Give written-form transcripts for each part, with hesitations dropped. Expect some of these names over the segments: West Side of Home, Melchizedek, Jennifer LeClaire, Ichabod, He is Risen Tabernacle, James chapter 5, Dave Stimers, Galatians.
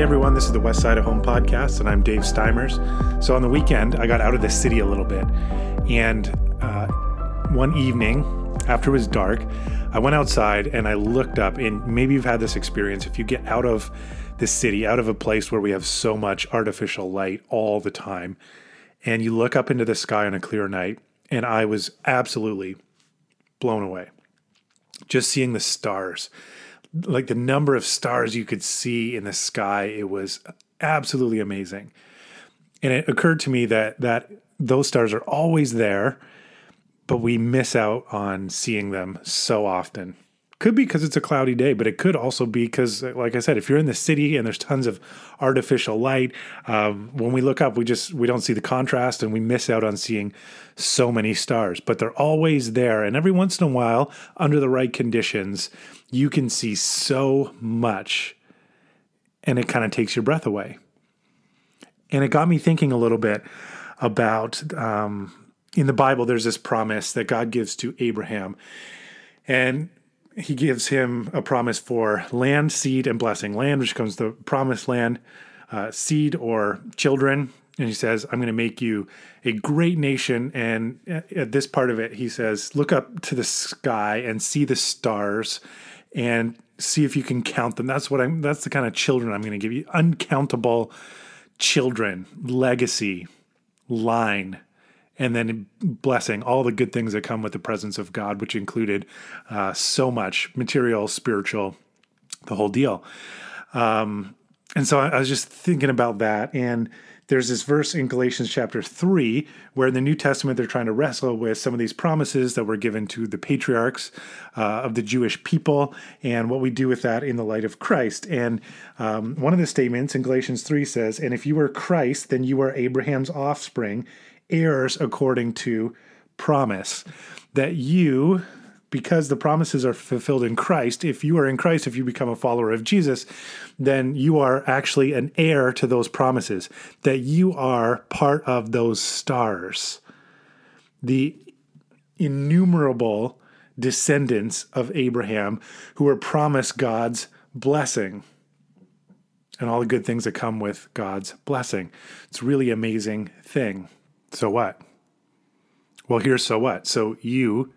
Hey everyone, this is the West Side of Home podcast, and I'm Dave Stimers. So on the weekend, I got out of the city a little bit, and one evening, after it was dark, I went outside and I looked up, and maybe you've had this experience. If you get out of the city, out of a place where we have so much artificial light all the time, and you look up into the sky on a clear night, and I was absolutely blown away. Just seeing the stars. Like the number of stars you could see in the sky, it was absolutely amazing. And it occurred to me that those stars are always there, but we miss out on seeing them so often. Could be because it's a cloudy day, but it could also be because, like I said, if you're in the city and there's tons of artificial light, when we look up, we don't see the contrast and we miss out on seeing so many stars. But they're always there, and every once in a while, under the right conditions, you can see so much, and it kind of takes your breath away. And it got me thinking a little bit about in the Bible, there's this promise that God gives to Abraham, and he gives him a promise for land, seed, and blessing. Land, which comes the promised land, seed or children. And he says, I'm going to make you a great nation. And at this part of it, he says, look up to the sky and see the stars and see if you can count them. That's the kind of children I'm going to give you. Uncountable children, legacy, line. And then blessing, all the good things that come with the presence of God, which included so much material, spiritual, the whole deal. And so I was just thinking about that. And there's this verse in Galatians chapter 3, where in the New Testament, they're trying to wrestle with some of these promises that were given to the patriarchs of the Jewish people and what we do with that in the light of Christ. And one of the statements in Galatians 3 says, "And if you are Christ, then you are Abraham's offspring, heirs according to promise," that you, because the promises are fulfilled in Christ, if you are in Christ, if you become a follower of Jesus, then you are actually an heir to those promises, that you are part of those stars, the innumerable descendants of Abraham who were promised God's blessing and all the good things that come with God's blessing. It's a really amazing thing. So what? Well, here's so what. So you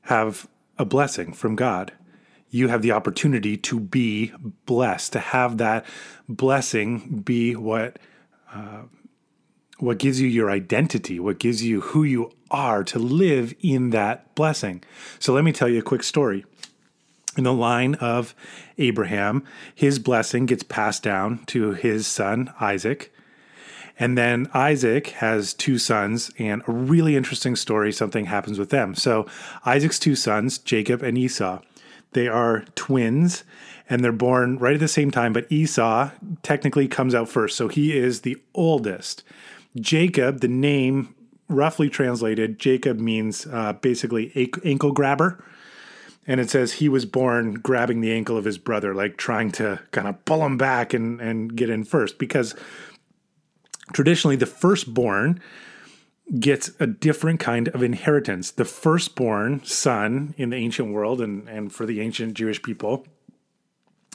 have a blessing from God. You have the opportunity to be blessed, to have that blessing be what gives you your identity, what gives you who you are, to live in that blessing. So let me tell you a quick story. In the line of Abraham, his blessing gets passed down to his son, Isaac. And then Isaac has two sons, and a really interesting story, something happens with them. So Isaac's two sons, Jacob and Esau, they are twins, and they're born right at the same time, but Esau technically comes out first, so he is the oldest. Jacob, the name roughly translated, Jacob means basically ankle grabber. And it says he was born grabbing the ankle of his brother, like trying to kind of pull him back and get in first, because traditionally, the firstborn gets a different kind of inheritance. The firstborn son in the ancient world and for the ancient Jewish people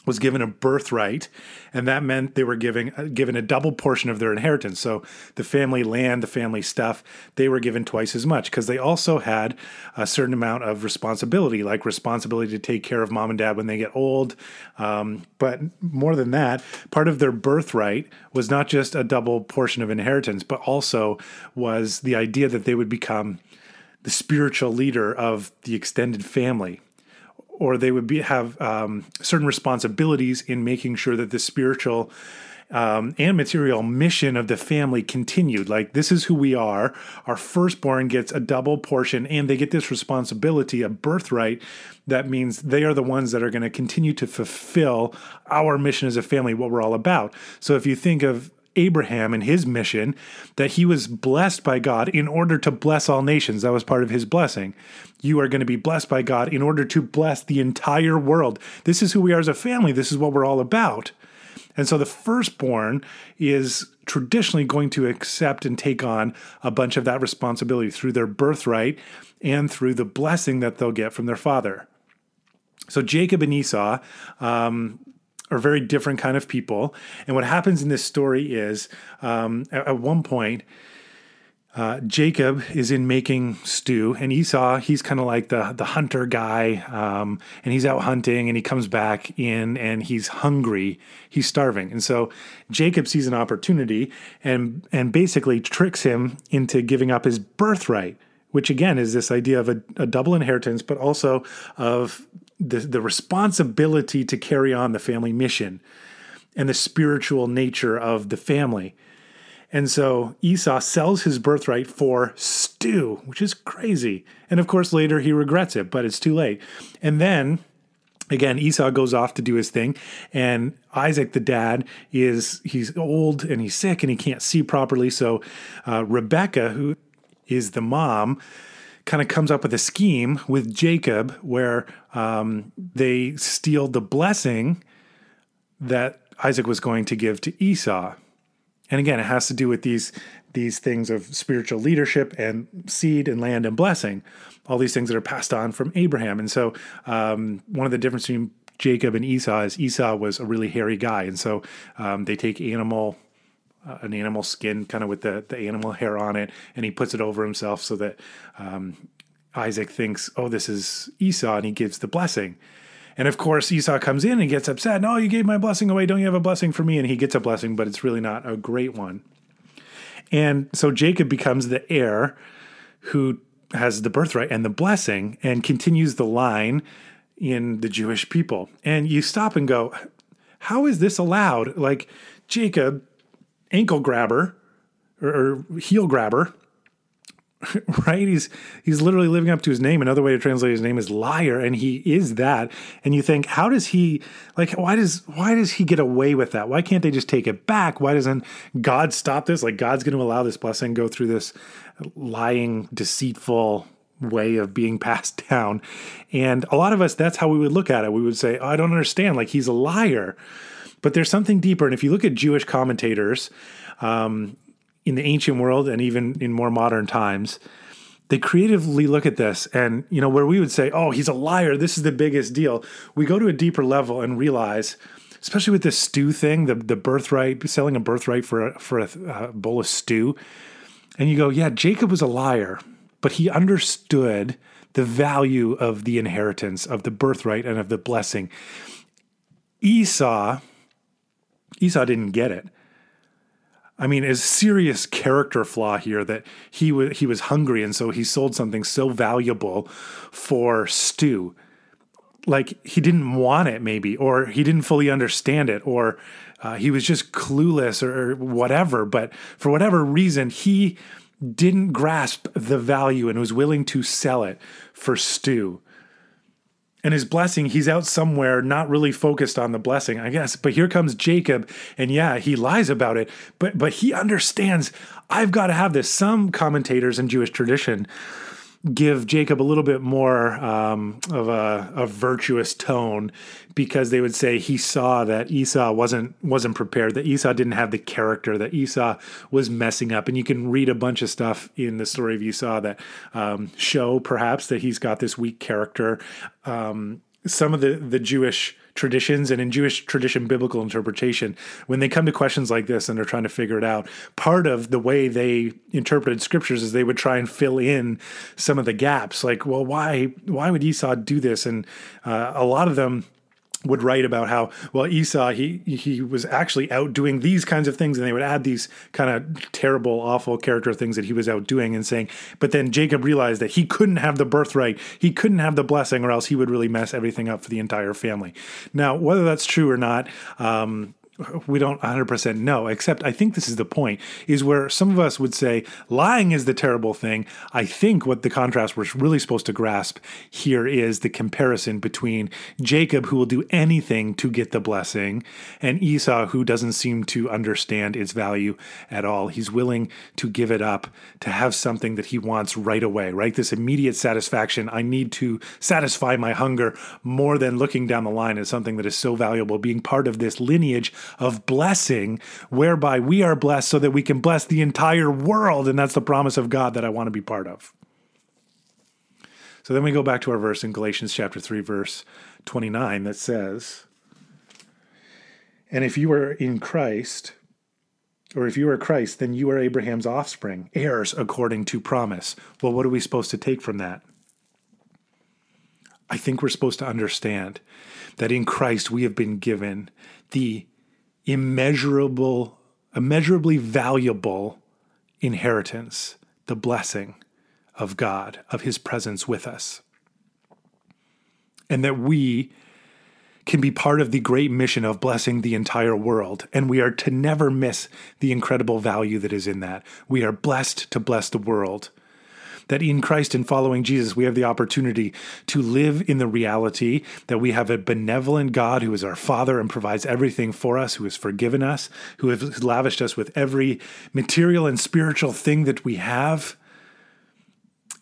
was given a birthright, and that meant they were given a double portion of their inheritance. So the family land, the family stuff, they were given twice as much because they also had a certain amount of responsibility, like responsibility to take care of mom and dad when they get old. But more than that, part of their birthright was not just a double portion of inheritance, but also was the idea that they would become the spiritual leader of the extended family. Or they would have certain responsibilities in making sure that the spiritual and material mission of the family continued. Like, this is who we are. Our firstborn gets a double portion, and they get this responsibility, a birthright. That means they are the ones that are going to continue to fulfill our mission as a family, what we're all about. So if you think of Abraham and his mission, that he was blessed by God in order to bless all nations. That was part of his blessing. You are going to be blessed by God in order to bless the entire world. This is who we are as a family. This is what we're all about. And so the firstborn is traditionally going to accept and take on a bunch of that responsibility through their birthright and through the blessing that they'll get from their father. So Jacob and Esau, are very different kind of people. And what happens in this story is at one point, Jacob is in making stew, and Esau, he's kind of like the hunter guy, and he's out hunting, and he comes back in, and he's hungry, he's starving. And so Jacob sees an opportunity and basically tricks him into giving up his birthright, which again is this idea of a double inheritance, but also of the responsibility to carry on the family mission and the spiritual nature of the family. And so Esau sells his birthright for stew, which is crazy. And of course, later he regrets it, but it's too late. And then, again, Esau goes off to do his thing. And Isaac, the dad, he's old and he's sick and he can't see properly. So Rebecca, who is the mom, kind of comes up with a scheme with Jacob where they steal the blessing that Isaac was going to give to Esau. And again, it has to do with these things of spiritual leadership and seed and land and blessing, all these things that are passed on from Abraham. And so one of the differences between Jacob and Esau is Esau was a really hairy guy. And so they take an animal skin kind of with the animal hair on it, and he puts it over himself so that Isaac thinks, oh, this is Esau, and he gives the blessing. And of course, Esau comes in and gets upset. No, you gave my blessing away. Don't you have a blessing for me? And he gets a blessing, but it's really not a great one. And so Jacob becomes the heir who has the birthright and the blessing and continues the line in the Jewish people. And you stop and go, how is this allowed? Like Jacob, ankle grabber or heel grabber, right? He's literally living up to his name. Another way to translate his name is liar, and he is that. And you think, how does he, like, why does he get away with that? Why can't they just take it back? Why doesn't God stop this? Like, God's going to allow this blessing go through this lying, deceitful way of being passed down. And a lot of us, that's how we would look at it. We would say, oh, I don't understand. Like, he's a liar. But there's something deeper. And if you look at Jewish commentators, in the ancient world and even in more modern times, they creatively look at this and, you know, where we would say, oh, he's a liar, this is the biggest deal. We go to a deeper level and realize, especially with this stew thing, the birthright, selling a birthright for a bowl of stew. And you go, yeah, Jacob was a liar, but he understood the value of the inheritance, of the birthright and of the blessing. Esau didn't get it. I mean, a serious character flaw here that he was hungry, and so he sold something so valuable for stew. Like, he didn't want it maybe, or he didn't fully understand it, or he was just clueless or whatever. But for whatever reason, he didn't grasp the value and was willing to sell it for stew. And his blessing, he's out somewhere not really focused on the blessing, I guess. But here comes Jacob, and yeah, he lies about it, but he understands, I've got to have this. Some commentators in Jewish tradition give Jacob a little bit more of a virtuous tone, because they would say he saw that Esau wasn't prepared, that Esau didn't have the character, that Esau was messing up. And you can read a bunch of stuff in the story of Esau that show perhaps that he's got this weak character. Some of the Jewish traditions, and in Jewish tradition, biblical interpretation, when they come to questions like this and they're trying to figure it out, part of the way they interpreted scriptures is they would try and fill in some of the gaps. Like, well, why would Esau do this? And a lot of them would write about how, well, Esau, he was actually out doing these kinds of things, and they would add these kind of terrible, awful character things that he was out doing and saying, but then Jacob realized that he couldn't have the birthright, he couldn't have the blessing, or else he would really mess everything up for the entire family. Now, whether that's true or not, we don't 100% know, except I think this is the point, is where some of us would say lying is the terrible thing. I think what the contrast we're really supposed to grasp here is the comparison between Jacob, who will do anything to get the blessing, and Esau, who doesn't seem to understand its value at all. He's willing to give it up to have something that he wants right away, right? This immediate satisfaction. I need to satisfy my hunger more than looking down the line at something that is so valuable, being part of this lineage of blessing, whereby we are blessed so that we can bless the entire world. And that's the promise of God that I want to be part of. So then we go back to our verse in Galatians chapter 3, verse 29, that says, And if you are in Christ, or if you are Christ, then you are Abraham's offspring, heirs according to promise. Well, what are we supposed to take from that? I think we're supposed to understand that in Christ we have been given the immeasurably valuable inheritance, the blessing of God, of his presence with us. And that we can be part of the great mission of blessing the entire world. And we are to never miss the incredible value that is in that. We are blessed to bless the world. That in Christ and following Jesus, we have the opportunity to live in the reality that we have a benevolent God who is our Father and provides everything for us, who has forgiven us, who has lavished us with every material and spiritual thing that we have.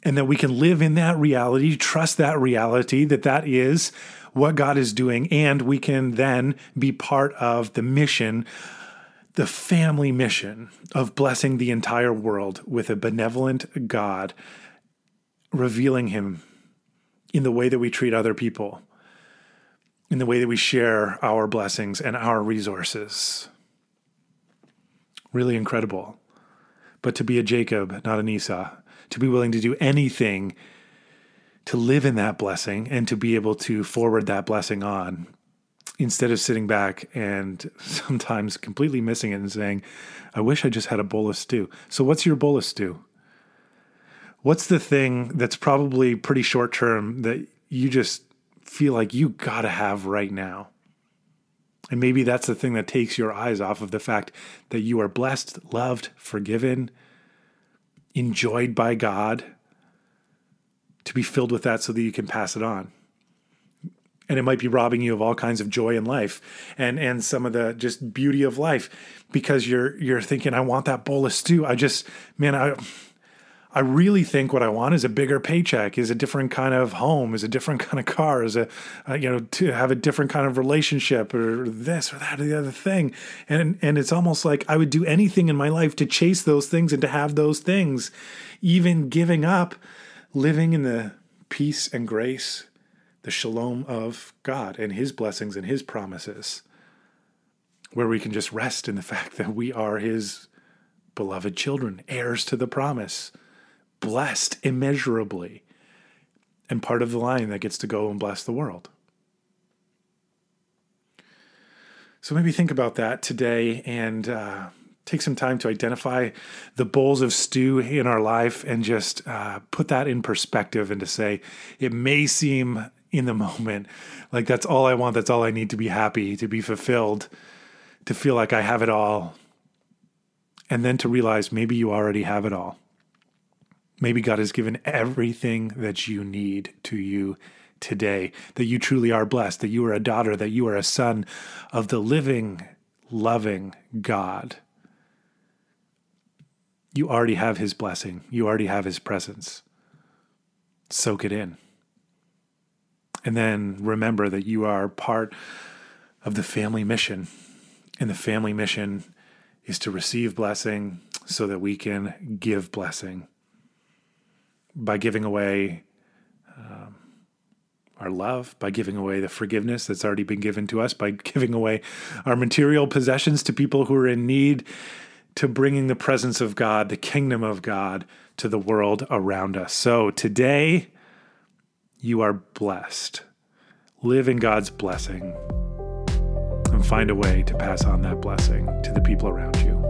And that we can live in that reality, trust that reality, that is what God is doing. And we can then be part of the mission, the family mission of blessing the entire world with a benevolent God, revealing him in the way that we treat other people, in the way that we share our blessings and our resources. Really incredible. But to be a Jacob, not an Esau, to be willing to do anything to live in that blessing and to be able to forward that blessing on instead of sitting back and sometimes completely missing it and saying, I wish I just had a bowl of stew. So what's your bowl of stew? What's the thing that's probably pretty short term that you just feel like you got to have right now? And maybe that's the thing that takes your eyes off of the fact that you are blessed, loved, forgiven, enjoyed by God, to be filled with that so that you can pass it on. And it might be robbing you of all kinds of joy in life and some of the just beauty of life because you're thinking, I want that bowl of stew. I really think what I want is a bigger paycheck, is a different kind of home, is a different kind of car, is to have a different kind of relationship or this or that or the other thing. And it's almost like I would do anything in my life to chase those things and to have those things, even giving up living in the peace and grace, the shalom of God and his blessings and his promises, where we can just rest in the fact that we are his beloved children, heirs to the promise, blessed immeasurably, and part of the line that gets to go and bless the world. So maybe think about that today and take some time to identify the bowls of stew in our life and just put that in perspective and to say, it may seem in the moment like that's all I want, that's all I need to be happy, to be fulfilled, to feel like I have it all. And then to realize maybe you already have it all. Maybe God has given everything that you need to you today, that you truly are blessed, that you are a daughter, that you are a son of the living, loving God. You already have his blessing. You already have his presence. Soak it in. And then remember that you are part of the family mission. And the family mission is to receive blessing so that we can give blessing. By giving away our love, by giving away the forgiveness that's already been given to us, by giving away our material possessions to people who are in need, to bringing the presence of God, the kingdom of God, to the world around us. So today, you are blessed. Live in God's blessing and find a way to pass on that blessing to the people around you.